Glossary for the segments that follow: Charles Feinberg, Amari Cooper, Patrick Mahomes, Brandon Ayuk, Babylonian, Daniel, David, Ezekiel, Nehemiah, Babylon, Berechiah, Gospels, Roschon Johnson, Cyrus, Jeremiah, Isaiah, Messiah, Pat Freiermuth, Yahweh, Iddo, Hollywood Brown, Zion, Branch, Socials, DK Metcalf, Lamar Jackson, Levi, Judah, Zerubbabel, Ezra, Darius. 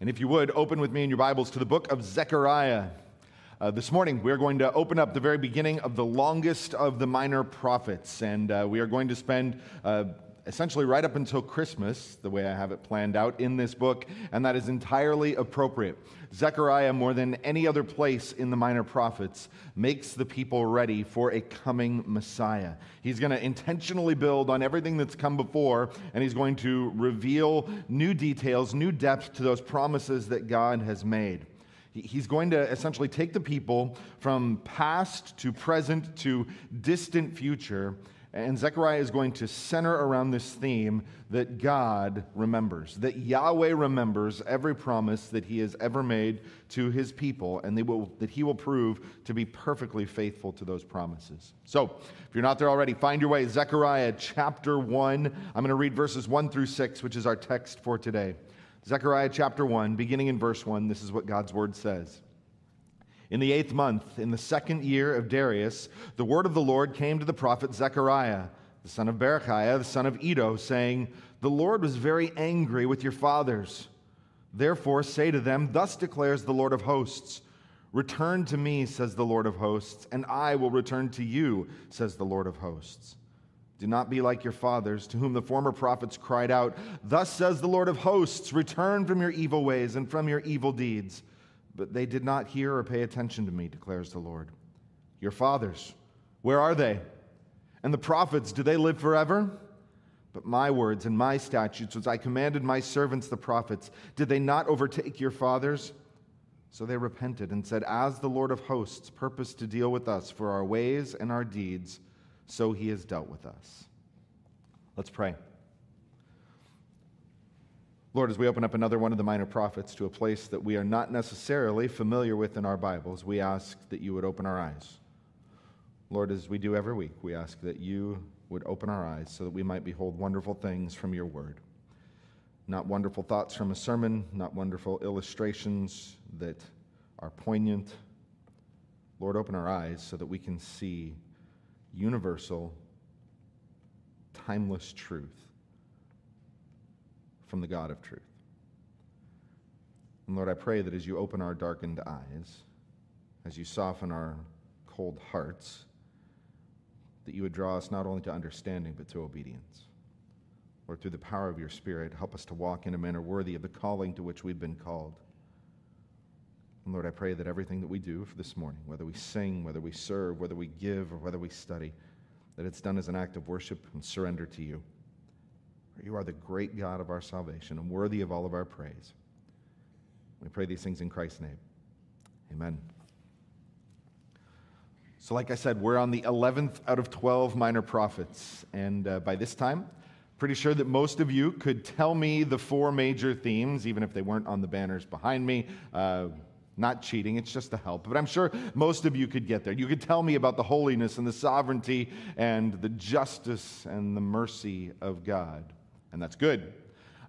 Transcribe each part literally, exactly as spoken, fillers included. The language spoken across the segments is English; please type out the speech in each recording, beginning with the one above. And if you would, open with me in your Bibles to the book of Zechariah. Uh, this morning, we're going to open up the very beginning of the longest of the minor prophets, and uh, we are going to spend uh, essentially right up until Christmas, the way I have it planned out, in this book, and that is entirely appropriate. Zechariah, more than any other place in the minor prophets, makes the people ready for a coming Messiah. He's going to intentionally build on everything that's come before, and he's going to reveal new details, new depth to those promises that God has made. He's going to essentially take the people from past to present to distant future, and Zechariah is going to center around this theme that God remembers, that Yahweh remembers every promise that he has ever made to his people, and they will, that he will prove to be perfectly faithful to those promises. So, if you're not there already, find your way. Zechariah chapter one. I'm going to read verses one through six, which is our text for today. Zechariah chapter one, beginning in verse one, this is what God's word says. In the eighth month, in the second year of Darius, the word of the Lord came to the prophet Zechariah, the son of Berechiah, the son of Iddo, saying, "The Lord was very angry with your fathers. Therefore say to them, thus declares the Lord of hosts, return to me, says the Lord of hosts, and I will return to you, says the Lord of hosts. Do not be like your fathers, to whom the former prophets cried out, thus says the Lord of hosts, return from your evil ways and from your evil deeds. But they did not hear or pay attention to me, declares the Lord. Your fathers, where are they? And the prophets, do they live forever? But my words and my statutes, which I commanded my servants the prophets, did they not overtake your fathers? So they repented and said, as the Lord of hosts purposed to deal with us for our ways and our deeds, so he has dealt with us." Let's pray. Lord, as we open up another one of the minor prophets to a place that we are not necessarily familiar with in our Bibles, we ask that you would open our eyes. Lord, as we do every week, we ask that you would open our eyes so that we might behold wonderful things from your word. Not wonderful thoughts from a sermon, not wonderful illustrations that are poignant. Lord, open our eyes so that we can see universal, timeless truth from the God of truth. And Lord, I pray that as you open our darkened eyes, as you soften our cold hearts, that you would draw us not only to understanding, but to obedience. Lord, through the power of your Spirit, help us to walk in a manner worthy of the calling to which we've been called. And Lord, I pray that everything that we do for this morning, whether we sing, whether we serve, whether we give, or whether we study, that it's done as an act of worship and surrender to you. For you are the great God of our salvation and worthy of all of our praise. We pray these things in Christ's name. Amen. So like I said, we're on the eleventh out of twelve minor prophets. And uh, by this time, pretty sure that most of you could tell me the four major themes, even if they weren't on the banners behind me. Uh, Not cheating, it's just a help. But I'm sure most of you could get there. You could tell me about the holiness and the sovereignty and the justice and the mercy of God. And that's good.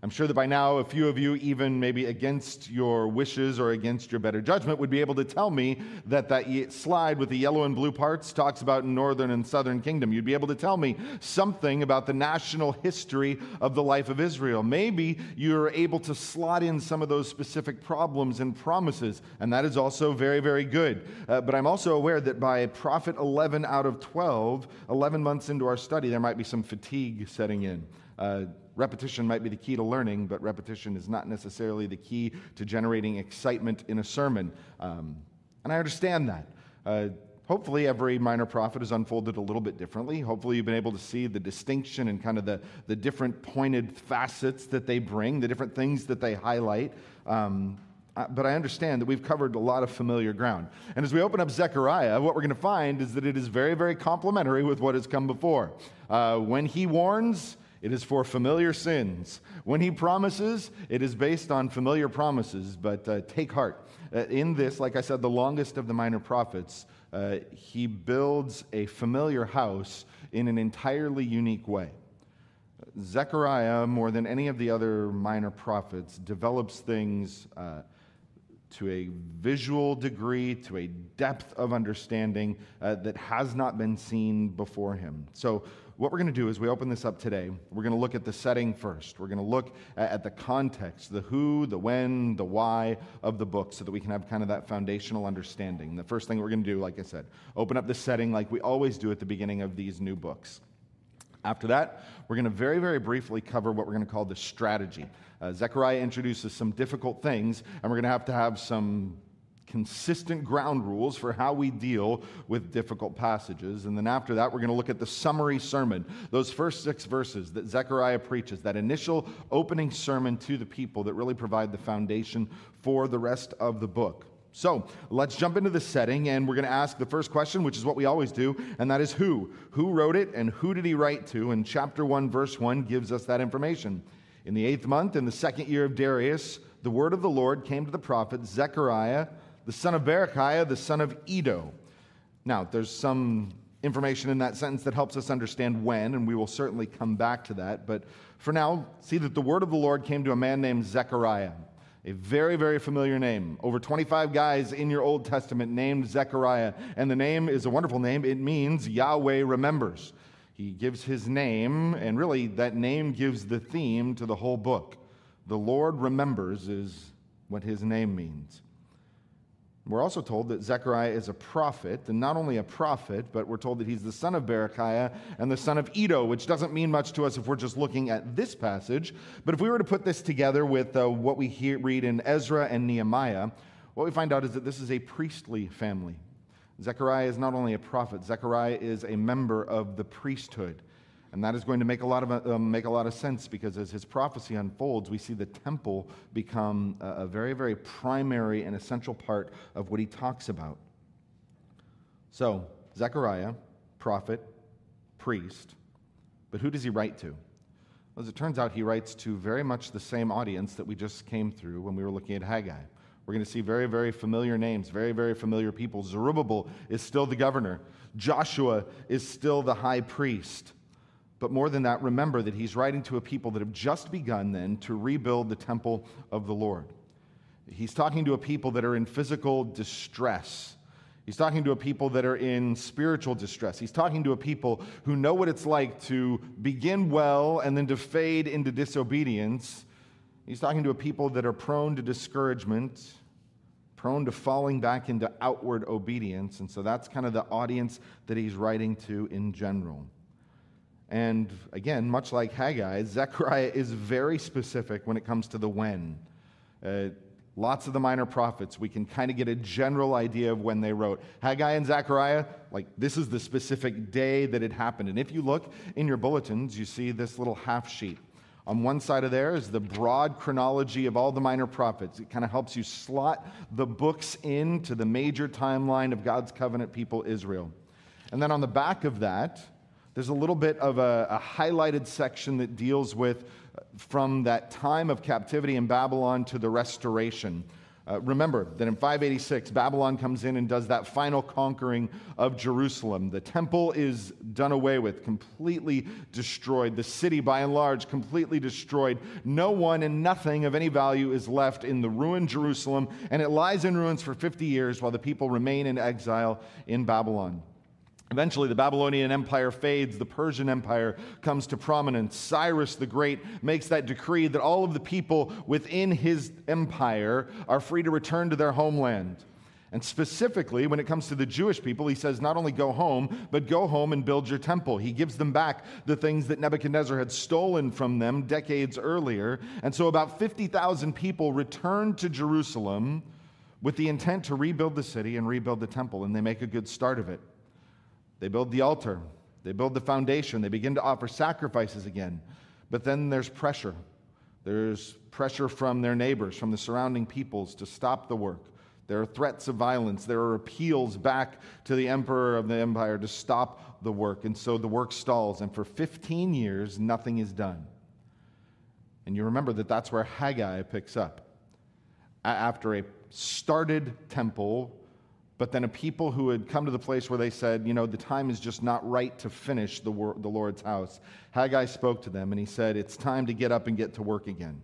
I'm sure that by now a few of you, even maybe against your wishes or against your better judgment, would be able to tell me that that slide with the yellow and blue parts talks about northern and southern kingdom. You'd be able to tell me something about the national history of the life of Israel. Maybe you're able to slot in some of those specific problems and promises, and that is also very, very good. Uh, but I'm also aware that by prophet eleven out of twelve, eleven months into our study, there might be some fatigue setting in. Uh, Repetition might be the key to learning, but repetition is not necessarily the key to generating excitement in a sermon. Um, and I understand that. Uh, hopefully every minor prophet is unfolded a little bit differently. Hopefully you've been able to see the distinction and kind of the, the different pointed facets that they bring, the different things that they highlight. Um, But I understand that we've covered a lot of familiar ground. And as we open up Zechariah, what we're going to find is that it is very, very complementary with what has come before. Uh, when he warns, it is for familiar sins. When he promises, it is based on familiar promises. But uh, take heart. Uh, in this, like I said, the longest of the minor prophets, uh, he builds a familiar house in an entirely unique way. Zechariah, more than any of the other minor prophets, develops things uh, to a visual degree, to a depth of understanding uh, that has not been seen before him. So what we're going to do is we open this up today. We're going to look at the setting first. We're going to look at the context, the who, the when, the why of the book, so that we can have kind of that foundational understanding. The first thing we're going to do, like I said, open up the setting like we always do at the beginning of these new books. After that, we're going to very, very briefly cover what we're going to call the strategy. Uh, Zechariah introduces some difficult things, and we're going to have to have some consistent ground rules for how we deal with difficult passages. And then after that, we're going to look at the summary sermon, those first six verses that Zechariah preaches, that initial opening sermon to the people that really provide the foundation for the rest of the book. So let's jump into the setting, and we're going to ask the first question, which is what we always do, and that is who. Who wrote it, and who did he write to? And chapter one, verse one gives us that information. In the eighth month, in the second year of Darius, the word of the Lord came to the prophet Zechariah, the son of Berechiah, the son of Iddo. Now, there's some information in that sentence that helps us understand when, and we will certainly come back to that. But for now, see that the word of the Lord came to a man named Zechariah. A very, very familiar name. Over twenty-five guys in your Old Testament named Zechariah. And the name is a wonderful name. It means Yahweh remembers. He gives his name, and really that name gives the theme to the whole book. The Lord remembers is what his name means. We're also told that Zechariah is a prophet, and not only a prophet, but we're told that he's the son of Berechiah and the son of Iddo, which doesn't mean much to us if we're just looking at this passage. But if we were to put this together with uh, what we hear, read in Ezra and Nehemiah, what we find out is that this is a priestly family. Zechariah is not only a prophet, Zechariah is a member of the priesthood. And that is going to make a lot of uh, make a lot of sense, because as his prophecy unfolds, we see the temple become a, a very, very primary and essential part of what he talks about. So, Zechariah, prophet, priest, but who does he write to? Well, as it turns out, he writes to very much the same audience that we just came through when we were looking at Haggai. We're going to see very, very familiar names, very, very familiar people. Zerubbabel is still the governor. Joshua is still the high priest. But more than that, remember that he's writing to a people that have just begun then to rebuild the temple of the Lord. He's talking to a people that are in physical distress. He's talking to a people that are in spiritual distress. He's talking to a people who know what it's like to begin well and then to fade into disobedience. He's talking to a people that are prone to discouragement, prone to falling back into outward obedience. And so that's kind of the audience that he's writing to in general. And again, much like Haggai, Zechariah is very specific when it comes to the when. Uh, lots of the minor prophets, we can kind of get a general idea of when they wrote. Haggai and Zechariah, like this is the specific day that it happened. And if you look in your bulletins, you see this little half sheet. On one side of there is the broad chronology of all the minor prophets. It kind of helps you slot the books into the major timeline of God's covenant people, Israel. And then on the back of that, there's a little bit of a, a highlighted section that deals with uh, from that time of captivity in Babylon to the restoration. Uh, remember that in five eighty-six, Babylon comes in and does that final conquering of Jerusalem. The temple is done away with, completely destroyed. The city, by and large, completely destroyed. No one and nothing of any value is left in the ruined Jerusalem, and it lies in ruins for fifty years while the people remain in exile in Babylon. Eventually, the Babylonian Empire fades. The Persian Empire comes to prominence. Cyrus the Great makes that decree that all of the people within his empire are free to return to their homeland. And specifically, when it comes to the Jewish people, he says not only go home, but go home and build your temple. He gives them back the things that Nebuchadnezzar had stolen from them decades earlier. And so about fifty thousand people returned to Jerusalem with the intent to rebuild the city and rebuild the temple, and they make a good start of it. They build the altar. They build the foundation. They begin to offer sacrifices again. But then there's pressure. There's pressure from their neighbors, from the surrounding peoples to stop the work. There are threats of violence. There are appeals back to the emperor of the empire to stop the work. And so the work stalls. And for fifteen years, nothing is done. And you remember that that's where Haggai picks up. After a started temple, but then a people who had come to the place where they said, you know, the time is just not right to finish the, wor- the Lord's house. Haggai spoke to them and he said, it's time to get up and get to work again.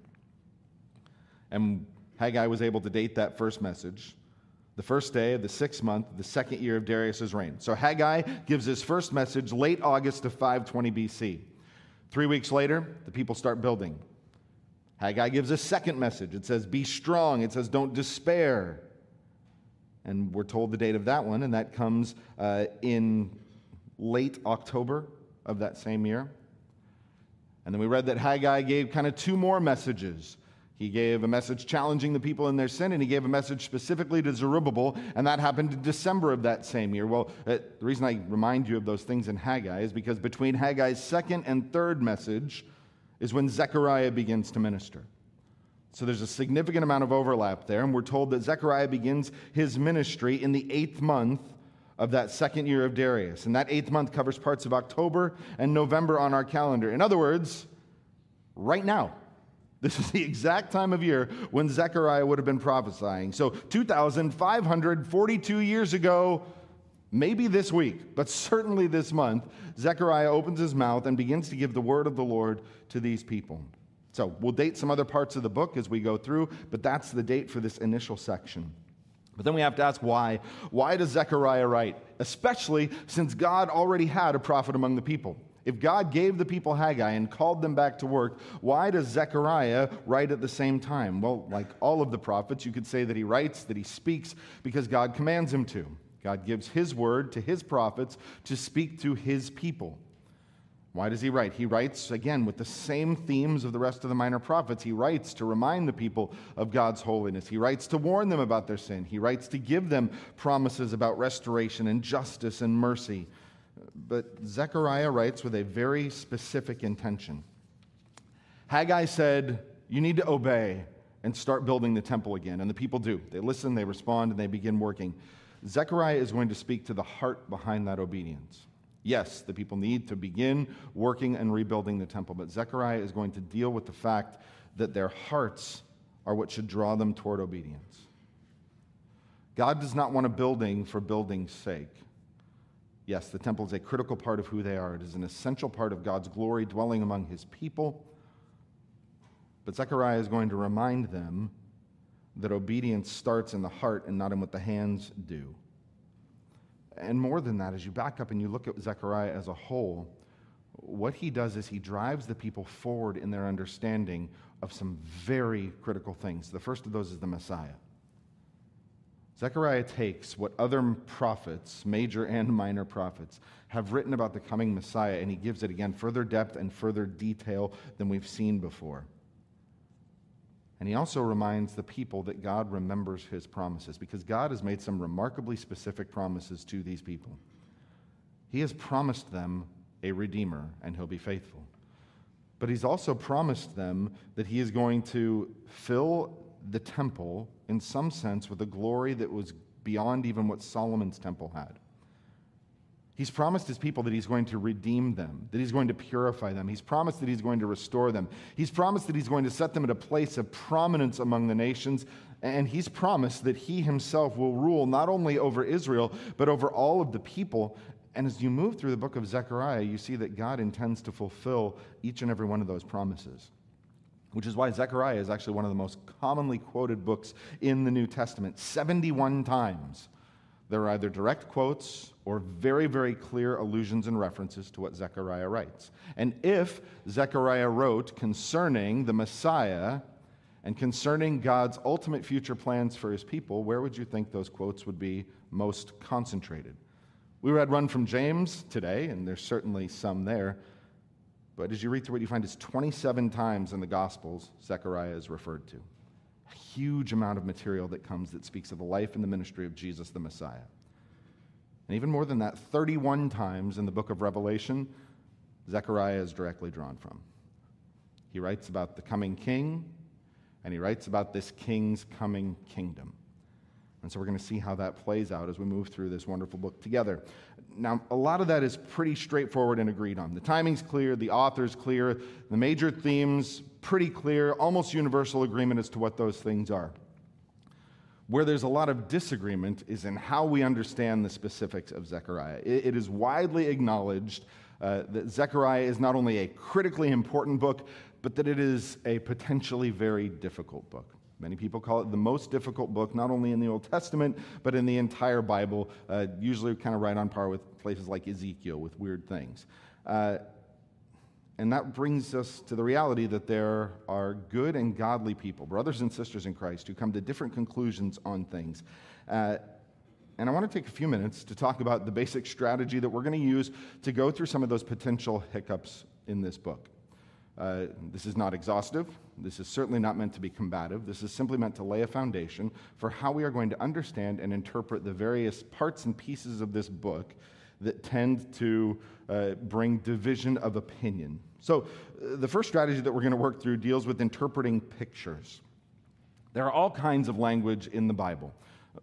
And Haggai was able to date that first message the first day of the sixth month, the second year of Darius's reign. So Haggai gives his first message late August of five twenty B C. Three weeks later, the people start building. Haggai gives a second message. It says, be strong. It says, don't despair. And we're told the date of that one, and that comes uh, in late October of that same year. And then we read that Haggai gave kind of two more messages. He gave a message challenging the people in their sin, and he gave a message specifically to Zerubbabel, and that happened in December of that same year. Well, uh, the reason I remind you of those things in Haggai is because between Haggai's second and third message is when Zechariah begins to minister. So there's a significant amount of overlap there, and we're told that Zechariah begins his ministry in the eighth month of that second year of Darius. And that eighth month covers parts of October and November on our calendar. In other words, right now. This is the exact time of year when Zechariah would have been prophesying. So two thousand five hundred forty-two years ago, maybe this week, but certainly this month, Zechariah opens his mouth and begins to give the word of the Lord to these people. So we'll date some other parts of the book as we go through, but that's the date for this initial section. But then we have to ask why. Why does Zechariah write? Especially since God already had a prophet among the people. If God gave the people Haggai and called them back to work, why does Zechariah write at the same time? Well, like all of the prophets, you could say that he writes, that he speaks, because God commands him to. God gives his word to his prophets to speak to his people. Why does he write? He writes, again, with the same themes of the rest of the minor prophets. He writes to remind the people of God's holiness. He writes to warn them about their sin. He writes to give them promises about restoration and justice and mercy. But Zechariah writes with a very specific intention. Haggai said, you need to obey and start building the temple again. And the people do. They listen, they respond, and they begin working. Zechariah is going to speak to the heart behind that obedience. Yes, the people need to begin working and rebuilding the temple, but Zechariah is going to deal with the fact that their hearts are what should draw them toward obedience. God does not want a building for building's sake. Yes, the temple is a critical part of who they are. It is an essential part of God's glory dwelling among his people. But Zechariah is going to remind them that obedience starts in the heart and not in what the hands do. And more than that, as you back up and you look at Zechariah as a whole, what he does is he drives the people forward in their understanding of some very critical things. The first of those is the Messiah. Zechariah takes what other prophets, major and minor prophets, have written about the coming Messiah, and he gives it, again, further depth and further detail than we've seen before. And he also reminds the people that God remembers his promises, because God has made some remarkably specific promises to these people. He has promised them a Redeemer, and he'll be faithful. But he's also promised them that he is going to fill the temple, in some sense, with a glory that was beyond even what Solomon's temple had. He's promised his people that he's going to redeem them, that he's going to purify them. He's promised that he's going to restore them. He's promised that he's going to set them at a place of prominence among the nations. And he's promised that he himself will rule not only over Israel, but over all of the people. And as you move through the book of Zechariah, you see that God intends to fulfill each and every one of those promises, which is why Zechariah is actually one of the most commonly quoted books in the New Testament. seventy-one times there are either direct quotes or very, very clear allusions and references to what Zechariah writes. And if Zechariah wrote concerning the Messiah and concerning God's ultimate future plans for his people, where would you think those quotes would be most concentrated? We read one from James today, and there's certainly some there. But as you read through it, you find it's twenty-seven times in the Gospels Zechariah is referred to. A huge amount of material that comes that speaks of the life and the ministry of Jesus the Messiah. And even more than that, thirty-one times in the book of Revelation, Zechariah is directly drawn from. He writes about the coming king, and he writes about this king's coming kingdom. And so we're going to see how that plays out as we move through this wonderful book together. Now, a lot of that is pretty straightforward and agreed on. The timing's clear, the author's clear, the major themes pretty clear, almost universal agreement as to what those things are. Where there's a lot of disagreement is in how we understand the specifics of Zechariah. It is widely acknowledged uh, that Zechariah is not only a critically important book, but that it is a potentially very difficult book. Many people call it the most difficult book, not only in the Old Testament, but in the entire Bible, uh, usually kind of right on par with places like Ezekiel with weird things. Uh, and that brings us to the reality that there are good and godly people, brothers and sisters in Christ, who come to different conclusions on things. Uh, and I want to take a few minutes to talk about the basic strategy that we're going to use to go through some of those potential hiccups in this book. Uh, this is not exhaustive. This is certainly not meant to be combative. This is simply meant to lay a foundation for how we are going to understand and interpret the various parts and pieces of this book that tend to uh, bring division of opinion. So uh, the first strategy that we're going to work through deals with interpreting pictures. There are all kinds of language in the Bible.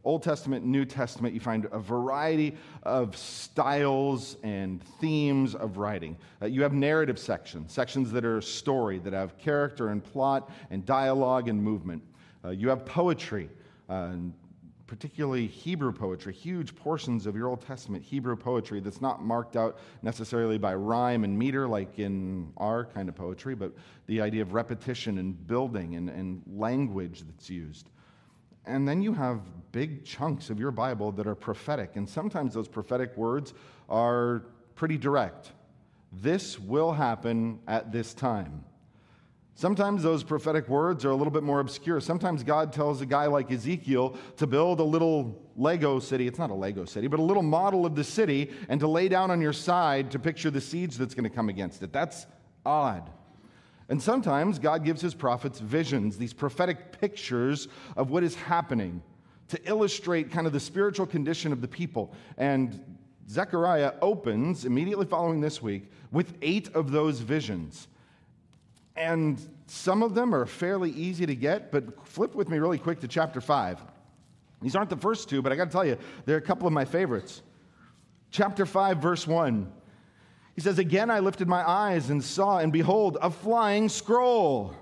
Old Testament, New Testament, you find a variety of styles and themes of writing. Uh, you have narrative sections, sections that are a story, that have character and plot and dialogue and movement. Uh, you have poetry, uh, and particularly Hebrew poetry, huge portions of your Old Testament Hebrew poetry that's not marked out necessarily by rhyme and meter like in our kind of poetry, but the idea of repetition and building and, and language that's used. And then you have big chunks of your Bible that are prophetic, and sometimes those prophetic words are pretty direct. This will happen at this time. Sometimes those prophetic words are a little bit more obscure. Sometimes God tells a guy like Ezekiel to build a little Lego city. It's not a Lego city, but a little model of the city, and to lay down on your side to picture the siege that's going to come against it. That's odd. And sometimes God gives his prophets visions, these prophetic pictures of what is happening to illustrate kind of the spiritual condition of the people. And Zechariah opens, immediately following this week, with eight of those visions. And some of them are fairly easy to get, but flip with me really quick to chapter five. These aren't the first two, but I got to tell you, they're a couple of my favorites. Chapter five, verse one. He says, "Again I lifted my eyes and saw, and behold, a flying scroll.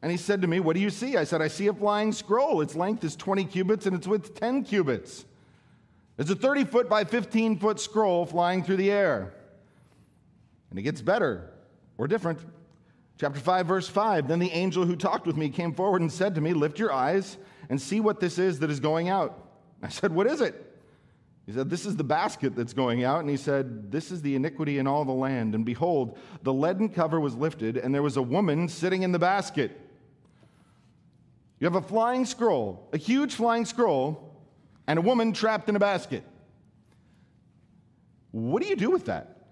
And he said to me, 'What do you see?' I said, 'I see a flying scroll. Its length is twenty cubits, and its width ten cubits. It's a thirty-foot by fifteen-foot scroll flying through the air.'" And it gets better, or different. Chapter five, verse five, "Then the angel who talked with me came forward and said to me, 'Lift your eyes and see what this is that is going out.' I said, 'What is it?' He said, 'This is the basket that's going out.' And he said, 'This is the iniquity in all the land. And behold, the leaden cover was lifted, and there was a woman sitting in the basket.'" You have a flying scroll, a huge flying scroll, and a woman trapped in a basket. What do you do with that?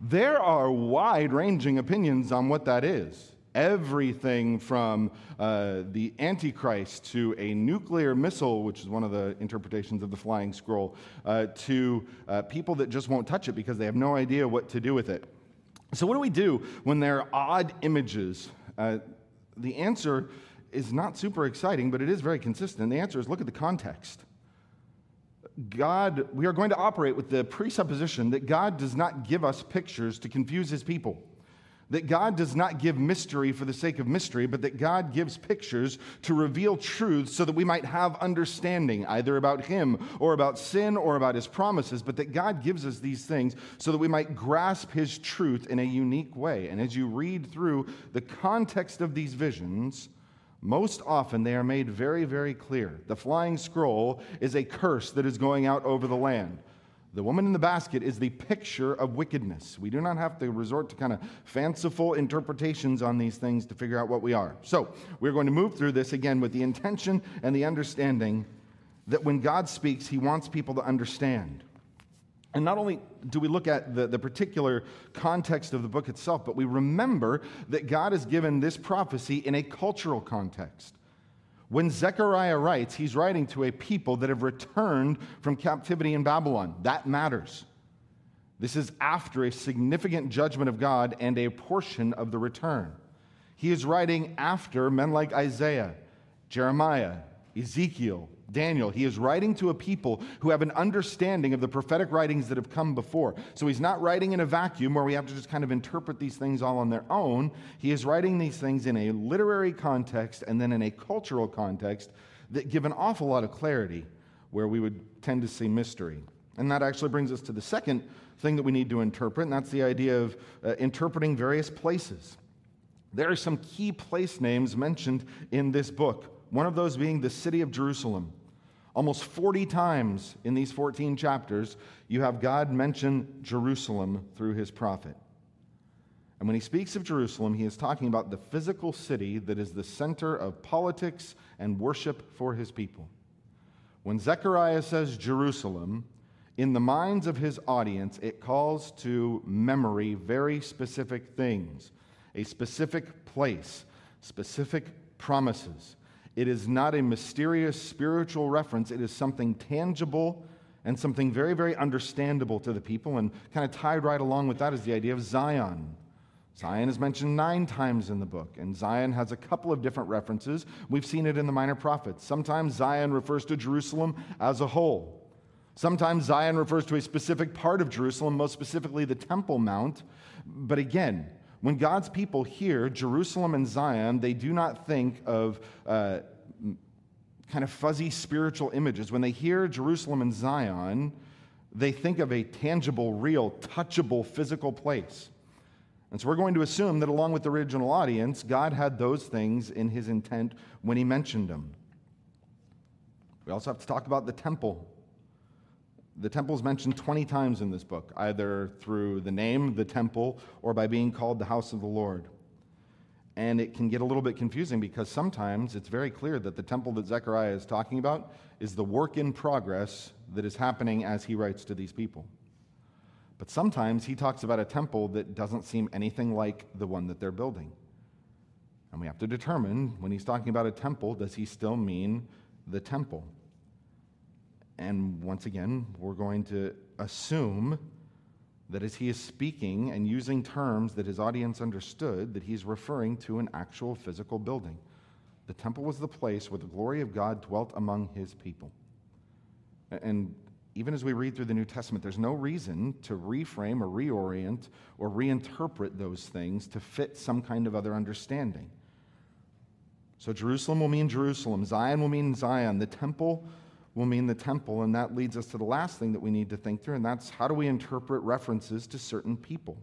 There are wide-ranging opinions on what that is. Everything from uh, the Antichrist to a nuclear missile, which is one of the interpretations of the flying scroll, uh, to uh, people that just won't touch it because they have no idea what to do with it. So what do we do when there are odd images? Uh, the answer is not super exciting, but it is very consistent. The answer is, look at the context. God, we are going to operate with the presupposition that God does not give us pictures to confuse his people. That God does not give mystery for the sake of mystery, but that God gives pictures to reveal truths so that we might have understanding, either about him or about sin or about his promises, but that God gives us these things so that we might grasp his truth in a unique way. And as you read through the context of these visions, most often they are made very, very clear. The flying scroll is a curse that is going out over the land. The woman in the basket is the picture of wickedness. We do not have to resort to kind of fanciful interpretations on these things to figure out what we are. So we're going to move through this again with the intention and the understanding that when God speaks, he wants people to understand. And not only do we look at the, the particular context of the book itself, but we remember that God has given this prophecy in a cultural context. When Zechariah writes, he's writing to a people that have returned from captivity in Babylon. That matters. This is after a significant judgment of God and a portion of the return. He is writing after men like Isaiah, Jeremiah, Ezekiel, Daniel. He is writing to a people who have an understanding of the prophetic writings that have come before. So he's not writing in a vacuum where we have to just kind of interpret these things all on their own. He is writing these things in a literary context and then in a cultural context that give an awful lot of clarity where we would tend to see mystery. And that actually brings us to the second thing that we need to interpret, and that's the idea of uh, interpreting various places. There are some key place names mentioned in this book, one of those being the city of Jerusalem. Almost forty times in these fourteen chapters, you have God mention Jerusalem through his prophet. And when he speaks of Jerusalem, he is talking about the physical city that is the center of politics and worship for his people. When Zechariah says Jerusalem, in the minds of his audience, it calls to memory very specific things, a specific place, specific promises. It is not a mysterious spiritual reference. It is something tangible and something very, very understandable to the people. And kind of tied right along with that is the idea of Zion. Zion is mentioned nine times in the book, and Zion has a couple of different references. We've seen it in the Minor Prophets. Sometimes Zion refers to Jerusalem as a whole. Sometimes Zion refers to a specific part of Jerusalem, most specifically the Temple Mount. But again, when God's people hear Jerusalem and Zion, they do not think of uh, kind of fuzzy spiritual images. When they hear Jerusalem and Zion, they think of a tangible, real, touchable, physical place. And so we're going to assume that along with the original audience, God had those things in his intent when he mentioned them. We also have to talk about the temple. The temple is mentioned twenty times in this book, either through the name, the temple, or by being called the house of the Lord. And it can get a little bit confusing because sometimes it's very clear that the temple that Zechariah is talking about is the work in progress that is happening as he writes to these people. But sometimes he talks about a temple that doesn't seem anything like the one that they're building. And we have to determine, when he's talking about a temple, does he still mean the temple? And once again, we're going to assume that as he is speaking and using terms that his audience understood, that he's referring to an actual physical building. The temple was the place where the glory of God dwelt among his people. And even as we read through the New Testament, there's no reason to reframe or reorient or reinterpret those things to fit some kind of other understanding. So Jerusalem will mean Jerusalem, Zion will mean Zion, the temple will mean the temple, and that leads us to the last thing that we need to think through, and that's how do we interpret references to certain people?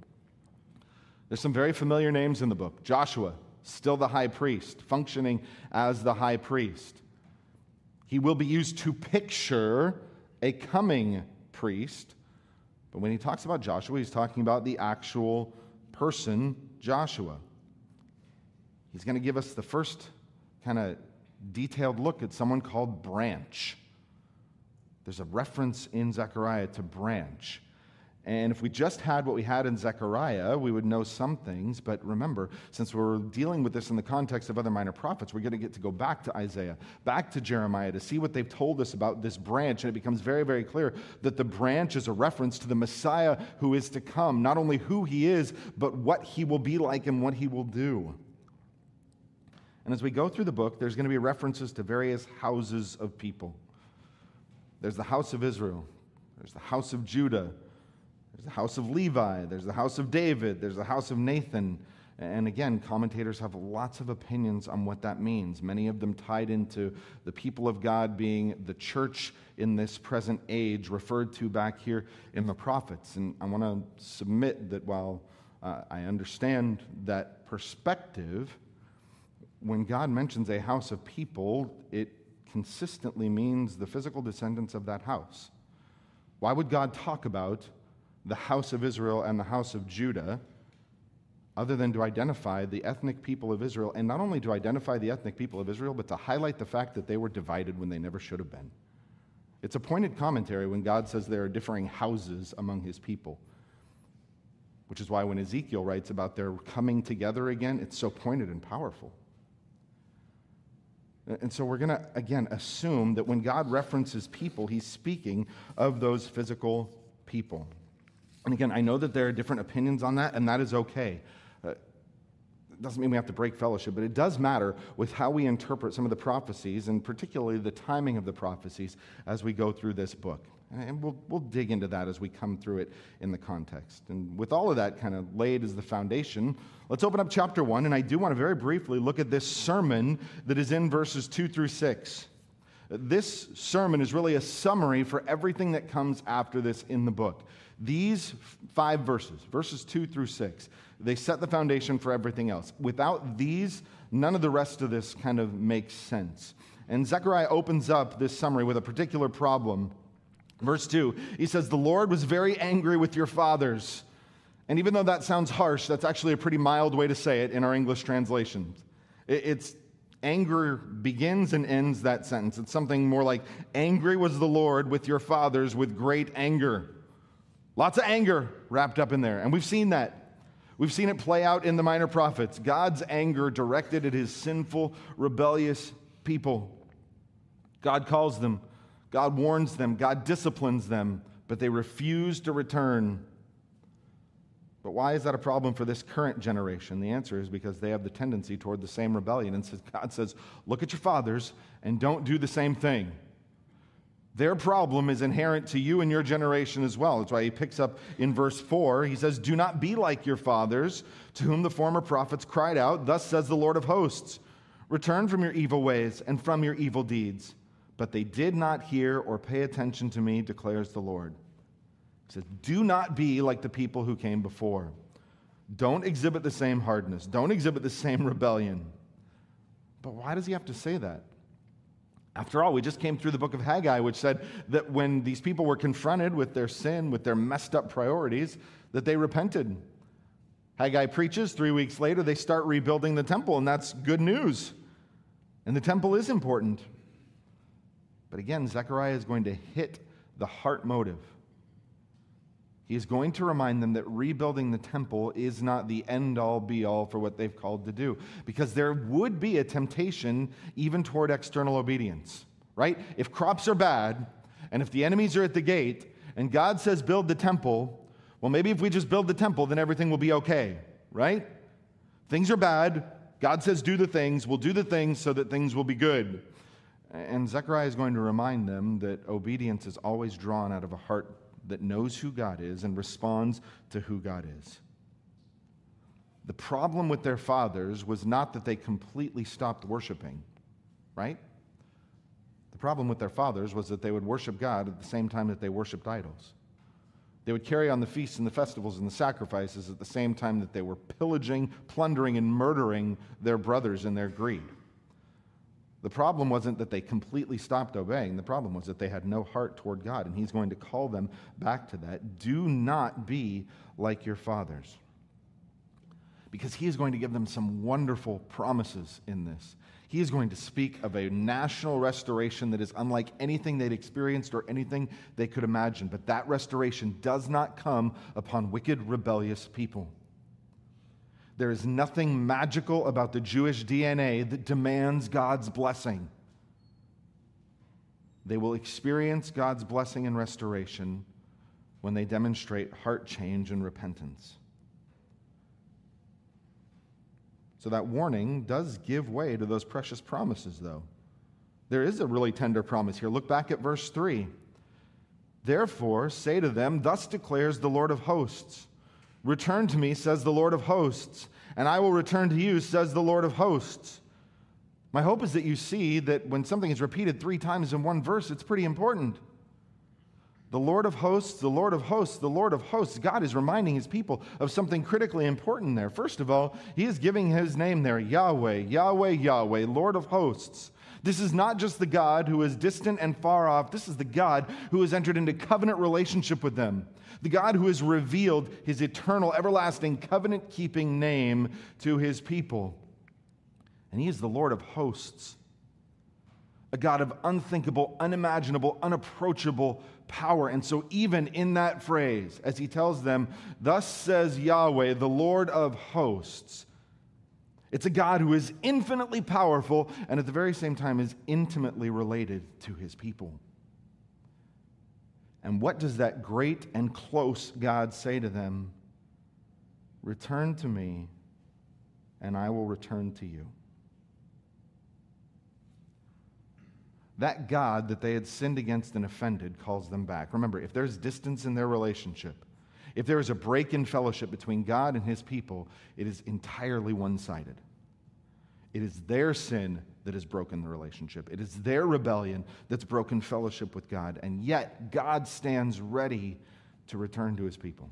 There's some very familiar names in the book. Joshua, still the high priest, functioning as the high priest. He will be used to picture a coming priest, but when he talks about Joshua, he's talking about the actual person, Joshua. He's going to give us the first kind of detailed look at someone called Branch. There's a reference in Zechariah to Branch. And if we just had what we had in Zechariah, we would know some things. But remember, since we're dealing with this in the context of other minor prophets, we're going to get to go back to Isaiah, back to Jeremiah to see what they've told us about this branch. And it becomes very, very clear that the branch is a reference to the Messiah who is to come, not only who he is, but what he will be like and what he will do. And as we go through the book, there's going to be references to various houses of people. There's the house of Israel. There's the house of Judah. There's the house of Levi, there's the house of David, there's the house of Nathan. And again, commentators have lots of opinions on what that means, many of them tied into the people of God being the church in this present age, referred to back here in the prophets. And I want to submit that while uh, I understand that perspective, when God mentions a house of people, it consistently means the physical descendants of that house. Why would God talk about the house of Israel and the house of Judah, other than to identify the ethnic people of Israel, and not only to identify the ethnic people of Israel, but to highlight the fact that they were divided when they never should have been? It's a pointed commentary when God says there are differing houses among his people, which is why when Ezekiel writes about their coming together again, it's so pointed and powerful. And so we're going to, again, assume that when God references people, he's speaking of those physical people. And again, I know that there are different opinions on that, and that is okay. Uh, it doesn't mean we have to break fellowship, but it does matter with how we interpret some of the prophecies, and particularly the timing of the prophecies as we go through this book. And we'll, we'll dig into that as we come through it in the context. And with all of that kind of laid as the foundation, let's open up chapter one, and I do want to very briefly look at this sermon that is in verses two through six. This sermon is really a summary for everything that comes after this in the book. These five verses, verses two through six, they set the foundation for everything else. Without these, none of the rest of this kind of makes sense. And Zechariah opens up this summary with a particular problem. Verse two, he says, "The Lord was very angry with your fathers." And even though that sounds harsh, that's actually a pretty mild way to say it in our English translations. It's anger begins and ends that sentence. It's something more like, "Angry was the Lord with your fathers with great anger." Lots of anger wrapped up in there. And we've seen that. We've seen it play out in the minor prophets. God's anger directed at his sinful, rebellious people. God calls them. God warns them. God disciplines them. But they refuse to return. But why is that a problem for this current generation? The answer is because they have the tendency toward the same rebellion. And God says, look at your fathers and don't do the same thing. Their problem is inherent to you and your generation as well. That's why he picks up in verse four. He says, "Do not be like your fathers, to whom the former prophets cried out, 'Thus says the Lord of hosts, return from your evil ways and from your evil deeds.' But they did not hear or pay attention to me, declares the Lord." He says, do not be like the people who came before. Don't exhibit the same hardness. Don't exhibit the same rebellion. But why does he have to say that? After all, we just came through the book of Haggai, which said that when these people were confronted with their sin, with their messed up priorities, that they repented. Haggai preaches, three weeks later, they start rebuilding the temple, and that's good news. And the temple is important. But again, Zechariah is going to hit the heart motive. He is going to remind them that rebuilding the temple is not the end-all, be-all for what they've called to do, because there would be a temptation even toward external obedience, right? If crops are bad, and if the enemies are at the gate, and God says build the temple, well, maybe if we just build the temple, then everything will be okay, right? Things are bad. God says do the things. We'll do the things so that things will be good. And Zechariah is going to remind them that obedience is always drawn out of a heart that knows who God is and responds to who God is. The problem with their fathers was not that they completely stopped worshiping, right? The problem with their fathers was that they would worship God at the same time that they worshiped idols. They would carry on the feasts and the festivals and the sacrifices at the same time that they were pillaging, plundering, and murdering their brothers in their greed. The problem wasn't that they completely stopped obeying. The problem was that they had no heart toward God, and he's going to call them back to that. Do not be like your fathers. Because he is going to give them some wonderful promises in this. He is going to speak of a national restoration that is unlike anything they'd experienced or anything they could imagine. But that restoration does not come upon wicked, rebellious people. There is nothing magical about the Jewish D N A that demands God's blessing. They will experience God's blessing and restoration when they demonstrate heart change and repentance. So that warning does give way to those precious promises, though. There is a really tender promise here. Look back at verse three. "Therefore, say to them, 'Thus declares the Lord of hosts. Return to me,' says the Lord of hosts, 'and I will return to you,' says the Lord of hosts." My hope is that you see that when something is repeated three times in one verse, it's pretty important. The Lord of hosts, the Lord of hosts, the Lord of hosts. God is reminding his people of something critically important there. First of all, he is giving his name there, Yahweh, Yahweh, Yahweh, Lord of hosts. This is not just the God who is distant and far off. This is the God who has entered into covenant relationship with them. The God who has revealed his eternal, everlasting, covenant-keeping name to his people. And he is the Lord of hosts, a God of unthinkable, unimaginable, unapproachable power. And so even in that phrase, as he tells them, "Thus says Yahweh, the Lord of hosts," it's a God who is infinitely powerful and at the very same time is intimately related to his people. And what does that great and close God say to them? "Return to me, and I will return to you." That God that they had sinned against and offended calls them back. Remember, if there's distance in their relationship, if there is a break in fellowship between God and his people, it is entirely one-sided. It is their sin that has broken the relationship. It is their rebellion that's broken fellowship with God. And yet, God stands ready to return to his people.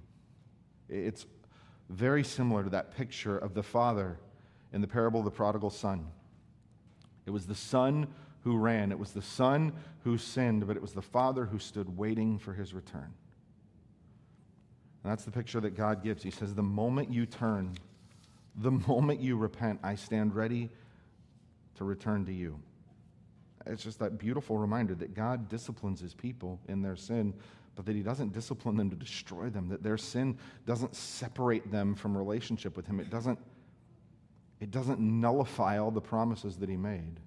It's very similar to that picture of the father in the parable of the prodigal son. It was the son who ran. It was the son who sinned, but it was the father who stood waiting for his return. And that's the picture that God gives. He says, the moment you turn, the moment you repent, I stand ready to return to you. It's just that beautiful reminder that God disciplines his people in their sin, but that he doesn't discipline them to destroy them, that their sin doesn't separate them from relationship with him. It doesn't, it doesn't nullify all the promises that he made.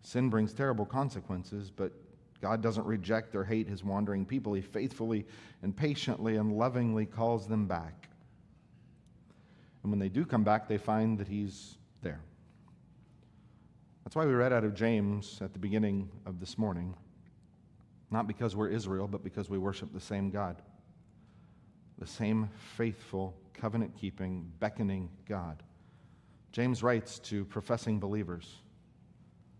Sin brings terrible consequences, but God doesn't reject or hate his wandering people. He faithfully and patiently and lovingly calls them back. And when they do come back, they find that he's there. That's why we read out of James at the beginning of this morning. Not because we're Israel, but because we worship the same God. The same faithful, covenant-keeping, beckoning God. James writes to professing believers,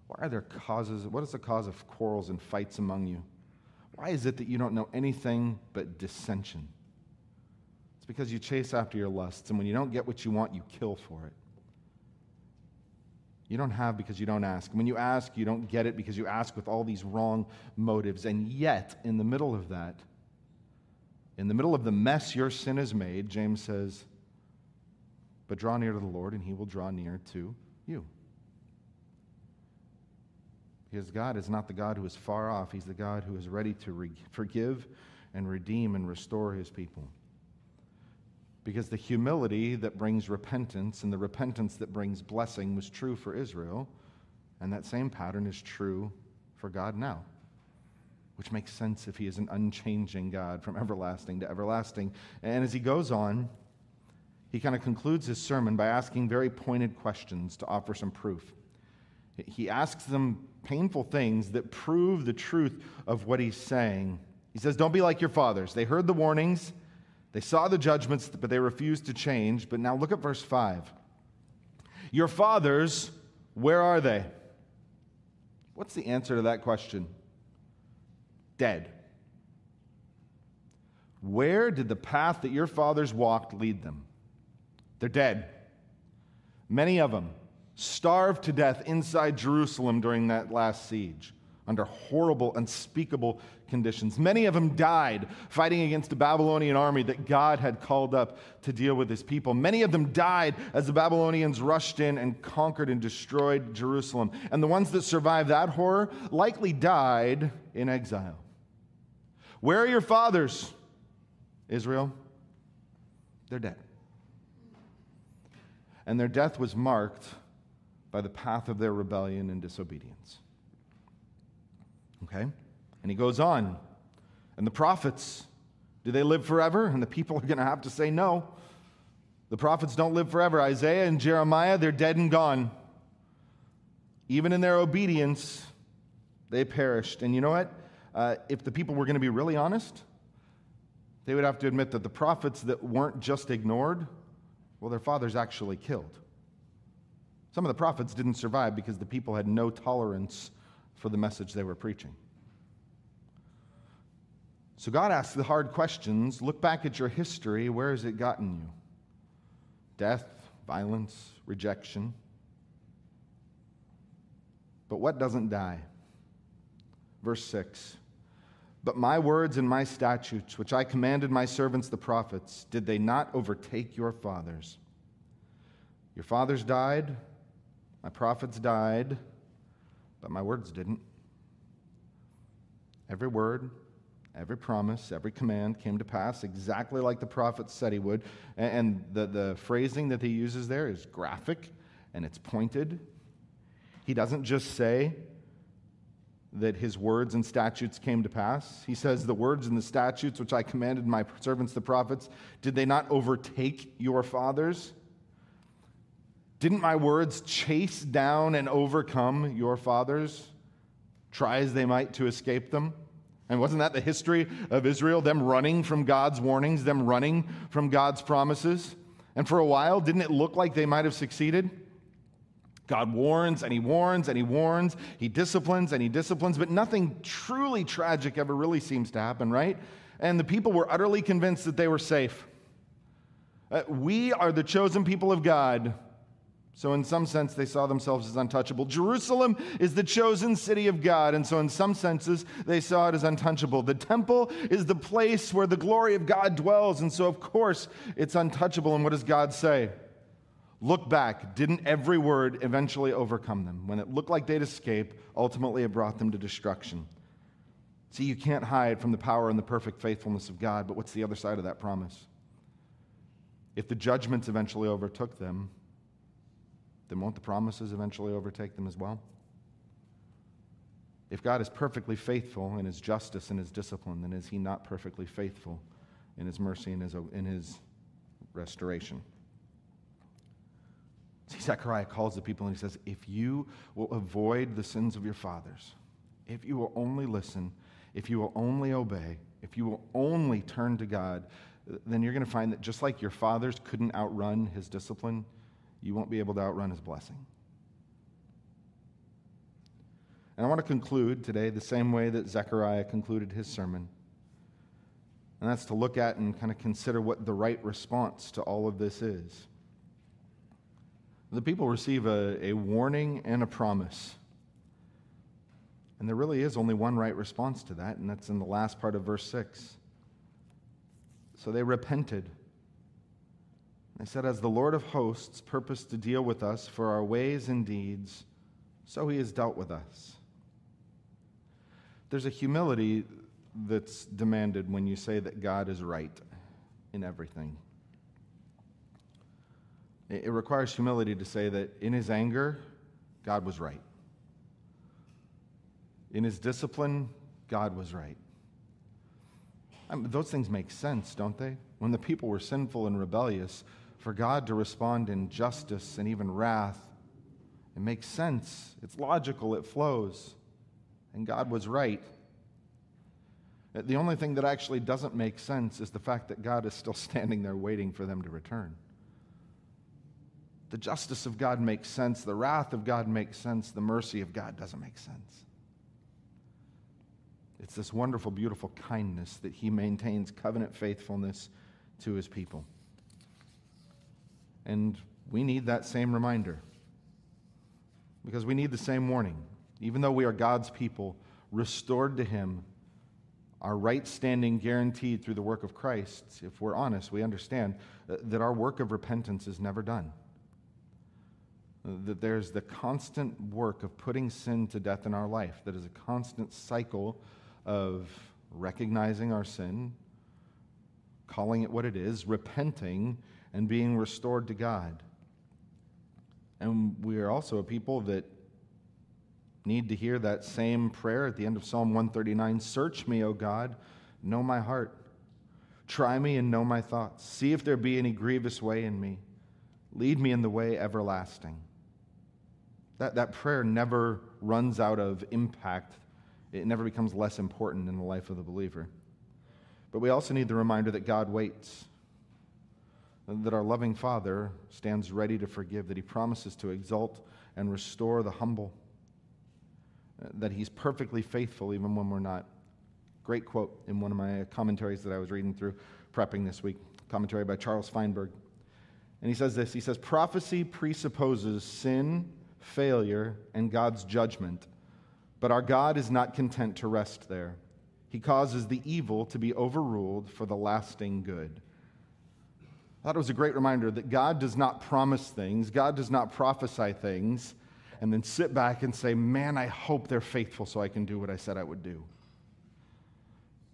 why are there causes? What is the cause of quarrels and fights among you? Why is it that you don't know anything but dissension? It's because you chase after your lusts, and when you don't get what you want, you kill for it. You don't have because you don't ask. And when you ask, you don't get it because you ask with all these wrong motives. And yet, in the middle of that, in the middle of the mess your sin has made, James says, but draw near to the Lord, and he will draw near to you. His God is not the God who is far off. He's the God who is ready to re- forgive and redeem and restore his people. Because the humility that brings repentance and the repentance that brings blessing was true for Israel, and that same pattern is true for God now, which makes sense if he is an unchanging God from everlasting to everlasting. And as he goes on, he kind of concludes his sermon by asking very pointed questions to offer some proof. He asks them painful things that prove the truth of what he's saying. He says, don't be like your fathers. They heard the warnings, they saw the judgments, but they refused to change. But now look at verse five. Your fathers, where are they? What's the answer to that question? Dead. Where did the path that your fathers walked lead them? They're dead. Many of them starved to death inside Jerusalem during that last siege under horrible, unspeakable conditions. Many of them died fighting against a Babylonian army that God had called up to deal with his people. Many of them died as the Babylonians rushed in and conquered and destroyed Jerusalem. And the ones that survived that horror likely died in exile. Where are your fathers, Israel? They're dead. And their death was marked by the path of their rebellion and disobedience. Okay? And he goes on. And the prophets, do they live forever? And the people are going to have to say no. The prophets don't live forever. Isaiah and Jeremiah, they're dead and gone. Even in their obedience, they perished. And you know what? Uh, if the people were going to be really honest, they would have to admit that the prophets that weren't just ignored, well, their fathers actually killed. Some of the prophets didn't survive because the people had no tolerance for the message they were preaching. So God asks the hard questions. Look back at your history. Where has it gotten you? Death, violence, rejection. But what doesn't die? Verse six. But my words and my statutes, which I commanded my servants the prophets, did they not overtake your fathers? Your fathers died, my prophets died, but my words didn't. Every word, every promise, every command came to pass exactly like the prophet said he would. And the, the phrasing that he uses there is graphic and it's pointed. He doesn't just say that his words and statutes came to pass. He says, the words and the statutes which I commanded my servants the prophets, did they not overtake your fathers? Didn't my words chase down and overcome your fathers, try as they might to escape them? And wasn't that the history of Israel, them running from God's warnings, them running from God's promises? And for a while, didn't it look like they might have succeeded? God warns and he warns and he warns. He disciplines and he disciplines, but nothing truly tragic ever really seems to happen, right? And the people were utterly convinced that they were safe. Uh, we are the chosen people of God. So in some sense, they saw themselves as untouchable. Jerusalem is the chosen city of God, and so in some senses, they saw it as untouchable. The temple is the place where the glory of God dwells, and so of course, it's untouchable. And what does God say? Look back. Didn't every word eventually overcome them? When it looked like they'd escape, ultimately it brought them to destruction. See, you can't hide from the power and the perfect faithfulness of God, but what's the other side of that promise? If the judgments eventually overtook them, then won't the promises eventually overtake them as well? If God is perfectly faithful in his justice and his discipline, then is he not perfectly faithful in his mercy and his, in his restoration? See, Zechariah calls the people and he says, if you will avoid the sins of your fathers, if you will only listen, if you will only obey, if you will only turn to God, then you're going to find that just like your fathers couldn't outrun his discipline, you won't be able to outrun his blessing. And I want to conclude today the same way that Zechariah concluded his sermon. And that's to look at and kind of consider what the right response to all of this is. The people receive a, a warning and a promise. And there really is only one right response to that, and that's in the last part of verse six. So they repented. They said, as the Lord of hosts purposed to deal with us for our ways and deeds, so he has dealt with us. There's a humility that's demanded when you say that God is right in everything. It requires humility to say that in his anger, God was right. In his discipline, God was right. I mean, those things make sense, don't they? When the people were sinful and rebellious, for God to respond in justice and even wrath, it makes sense. It's logical. It flows. And God was right. The only thing that actually doesn't make sense is the fact that God is still standing there waiting for them to return. The justice of God makes sense. The wrath of God makes sense. The mercy of God doesn't make sense. It's this wonderful, beautiful kindness that he maintains covenant faithfulness to his people. And we need that same reminder, because we need the same warning. Even though we are God's people, restored to him, our right standing guaranteed through the work of Christ, if we're honest, we understand that our work of repentance is never done. That there's the constant work of putting sin to death in our life. That is a constant cycle of recognizing our sin, calling it what it is, repenting, and being restored to God. And we are also a people that need to hear that same prayer at the end of Psalm one thirty-nine, search me, O God, know my heart. Try me and know my thoughts. See if there be any grievous way in me. Lead me in the way everlasting. That, that prayer never runs out of impact. It never becomes less important in the life of the believer. But we also need the reminder that God waits, that our loving Father stands ready to forgive, that he promises to exalt and restore the humble, that he's perfectly faithful even when we're not. Great quote in one of my commentaries that I was reading through, prepping this week, commentary by Charles Feinberg. And he says this, he says, prophecy presupposes sin, failure, and God's judgment, but our God is not content to rest there. He causes the evil to be overruled for the lasting good. I thought it was a great reminder that God does not promise things, God does not prophesy things, and then sit back and say, man, I hope they're faithful so I can do what I said I would do.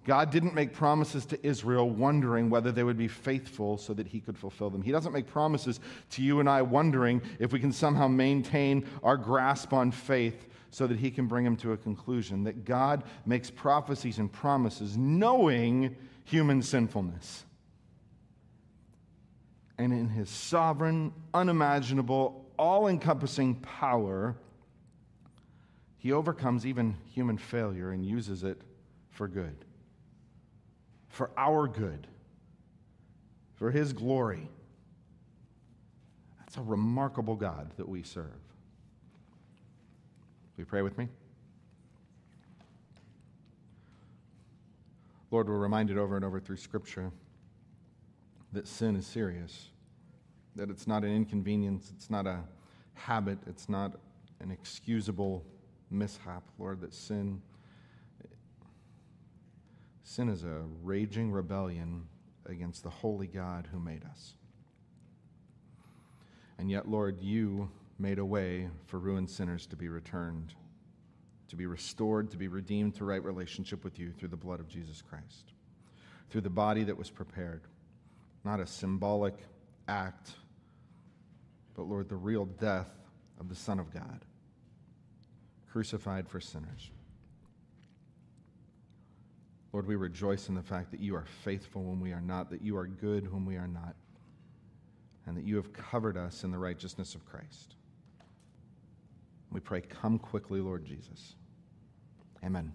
God didn't make promises to Israel wondering whether they would be faithful so that he could fulfill them. He doesn't make promises to you and I wondering if we can somehow maintain our grasp on faith so that he can bring them to a conclusion. That God makes prophecies and promises knowing human sinfulness. And in his sovereign, unimaginable, all-encompassing power, he overcomes even human failure and uses it for good. For our good, for his glory, That's a remarkable God that we serve. Will you pray with me? Lord, we're reminded over and over through Scripture that sin is serious, that it's not an inconvenience, it's not a habit, it's not an excusable mishap, Lord, that sin, sin is a raging rebellion against the holy God who made us. And yet, Lord, you made a way for ruined sinners to be returned, to be restored, to be redeemed to right relationship with you through the blood of Jesus Christ, through the body that was prepared. Not a symbolic act, but, Lord, the real death of the Son of God, crucified for sinners. Lord, we rejoice in the fact that you are faithful when we are not, that you are good when we are not, and that you have covered us in the righteousness of Christ. We pray, come quickly, Lord Jesus. Amen.